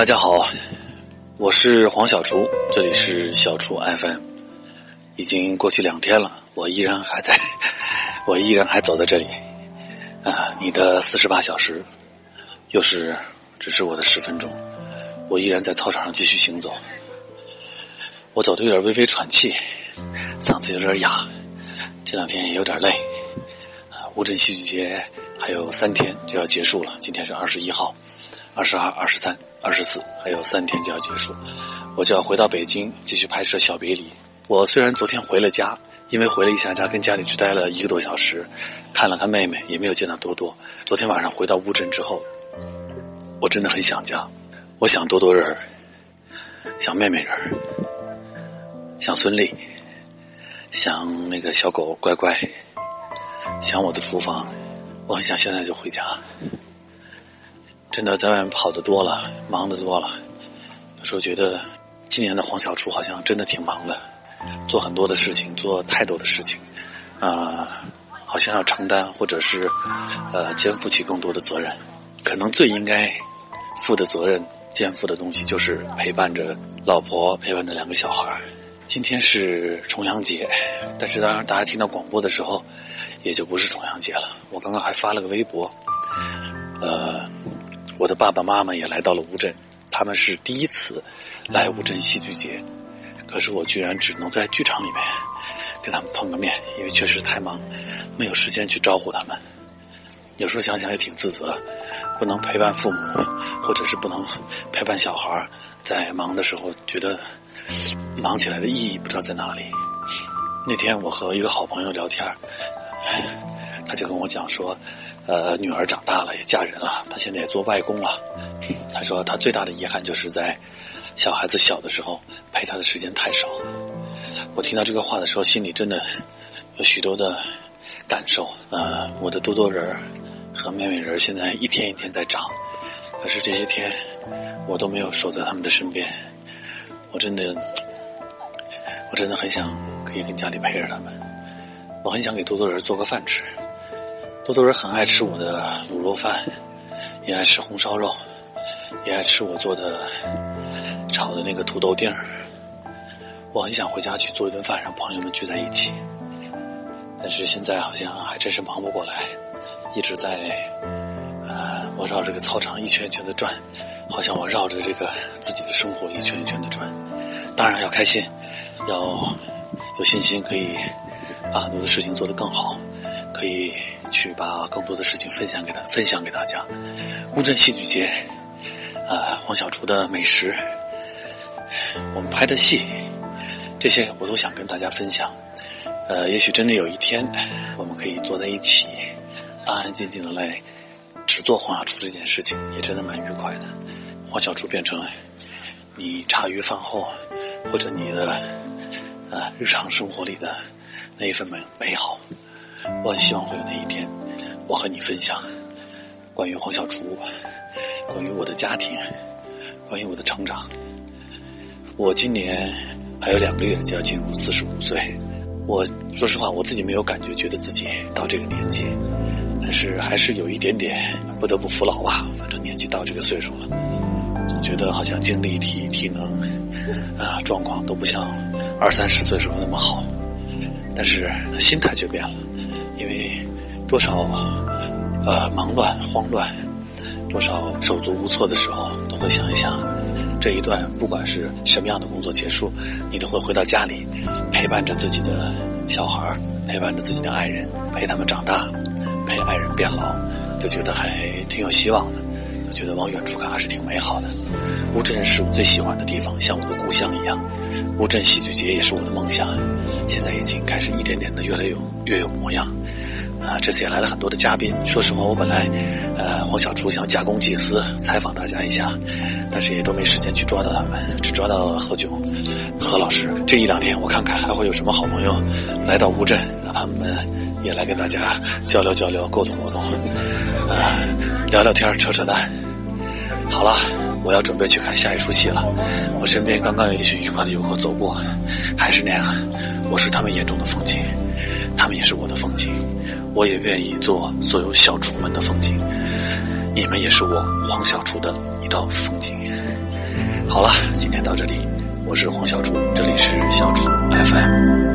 大家好，我是黄小厨，这里是小厨 FM。 已经过去2天了，我依然还走在这里啊！你的48小时又是只是我的10分钟，我依然在操场上继续行走。我走得有点微微喘气，嗓子有点哑，这2天也有点累啊！乌镇戏剧节还有3天就要结束了，今天是21号、22、23、24，还有3天就要结束，我就要回到北京继续拍摄《小别离》。我虽然昨天回了家，因为回了一下家，跟家里只待了1个多小时，看了看妹妹，也没有见到多多。昨天晚上回到乌镇之后，我真的很想家，我想多多人，想妹妹人，想孙俪，想那个小狗乖乖，想我的厨房，我很想现在就回家。真的在外面跑得多了，忙得多了，有时候觉得今年的黄小厨好像真的挺忙的，做很多的事情，做太多的事情，好像要承担或者是肩负起更多的责任。可能最应该负的责任，肩负的东西就是陪伴着老婆，陪伴着2个小孩。今天是重阳节，但是当大家听到广播的时候，也就不是重阳节了。我刚刚还发了个微博，我的爸爸妈妈也来到了乌镇，他们是第一次来乌镇戏剧节，可是我居然只能在剧场里面跟他们碰个面，因为确实太忙，没有时间去招呼他们。有时候想想也挺自责，不能陪伴父母，或者是不能陪伴小孩，在忙的时候觉得忙起来的意义不知道在哪里。那天我和一个好朋友聊天，他就跟我讲说女儿长大了，也嫁人了，她现在也做外公了。她说她最大的遗憾就是在小孩子小的时候陪她的时间太少。我听到这个话的时候，心里真的有许多的感受。我的多多人和妹妹人现在一天一天在长，可是这些天我都没有守在他们的身边。我真的很想可以跟家里陪着他们，我很想给多多人做个饭吃。多多人很爱吃我的卤肉饭，也爱吃红烧肉，也爱吃我做的炒的那个土豆丁儿。我很想回家去做一顿饭，让朋友们聚在一起，但是现在好像还真是忙不过来，一直在我绕着这个操场一圈一圈的转，好像我绕着这个自己的生活一圈一圈的转。当然要开心，要有信心，可以把很多的事情做得更好，可以去把更多的事情分享给大家。乌镇戏剧节，黄小厨的美食，我们拍的戏，这些我都想跟大家分享。也许真的有一天，我们可以坐在一起，安安静静的来只做黄小厨这件事情，也真的蛮愉快的。黄小厨变成你茶余饭后，或者你的日常生活里的那一份美好。我很希望会有那一天，我和你分享关于黄小厨，关于我的家庭，关于我的成长。我今年还有2个月就要进入45岁，我说实话，我自己没有感觉，觉得自己到这个年纪，但是还是有一点点不得不服老吧。反正年纪到这个岁数了，总觉得好像精力、体能状况都不像20、30岁时候那么好，但是心态却变了。因为多少忙乱、慌乱，多少手足无措的时候，都会想一想，这一段不管是什么样的工作结束，你都会回到家里，陪伴着自己的小孩，陪伴着自己的爱人，陪他们长大，陪爱人变老，就觉得还挺有希望的，就觉得往远处看还是挺美好的。乌镇是我最喜欢的地方，像我的故乡一样。乌镇戏剧节也是我的梦想，现在已经开始一点点的越来越有模样。这次也来了很多的嘉宾。说实话，我本来黄小厨想假公济私采访大家一下，但是也都没时间去抓到他们，只抓到何老师。这1、2天我看看还会有什么好朋友来到乌镇，让他们也来跟大家交流交流，沟通，聊聊天，扯淡。好了，我要准备去看下一出戏了。我身边刚刚有一群愉快的游客走过，还是那样，我是他们眼中的风景，他们也是我的风景，我也愿意做所有小厨们的风景，你们也是我黄小厨的一道风景。好了，今天到这里，我是黄小厨，这里是小厨 FM。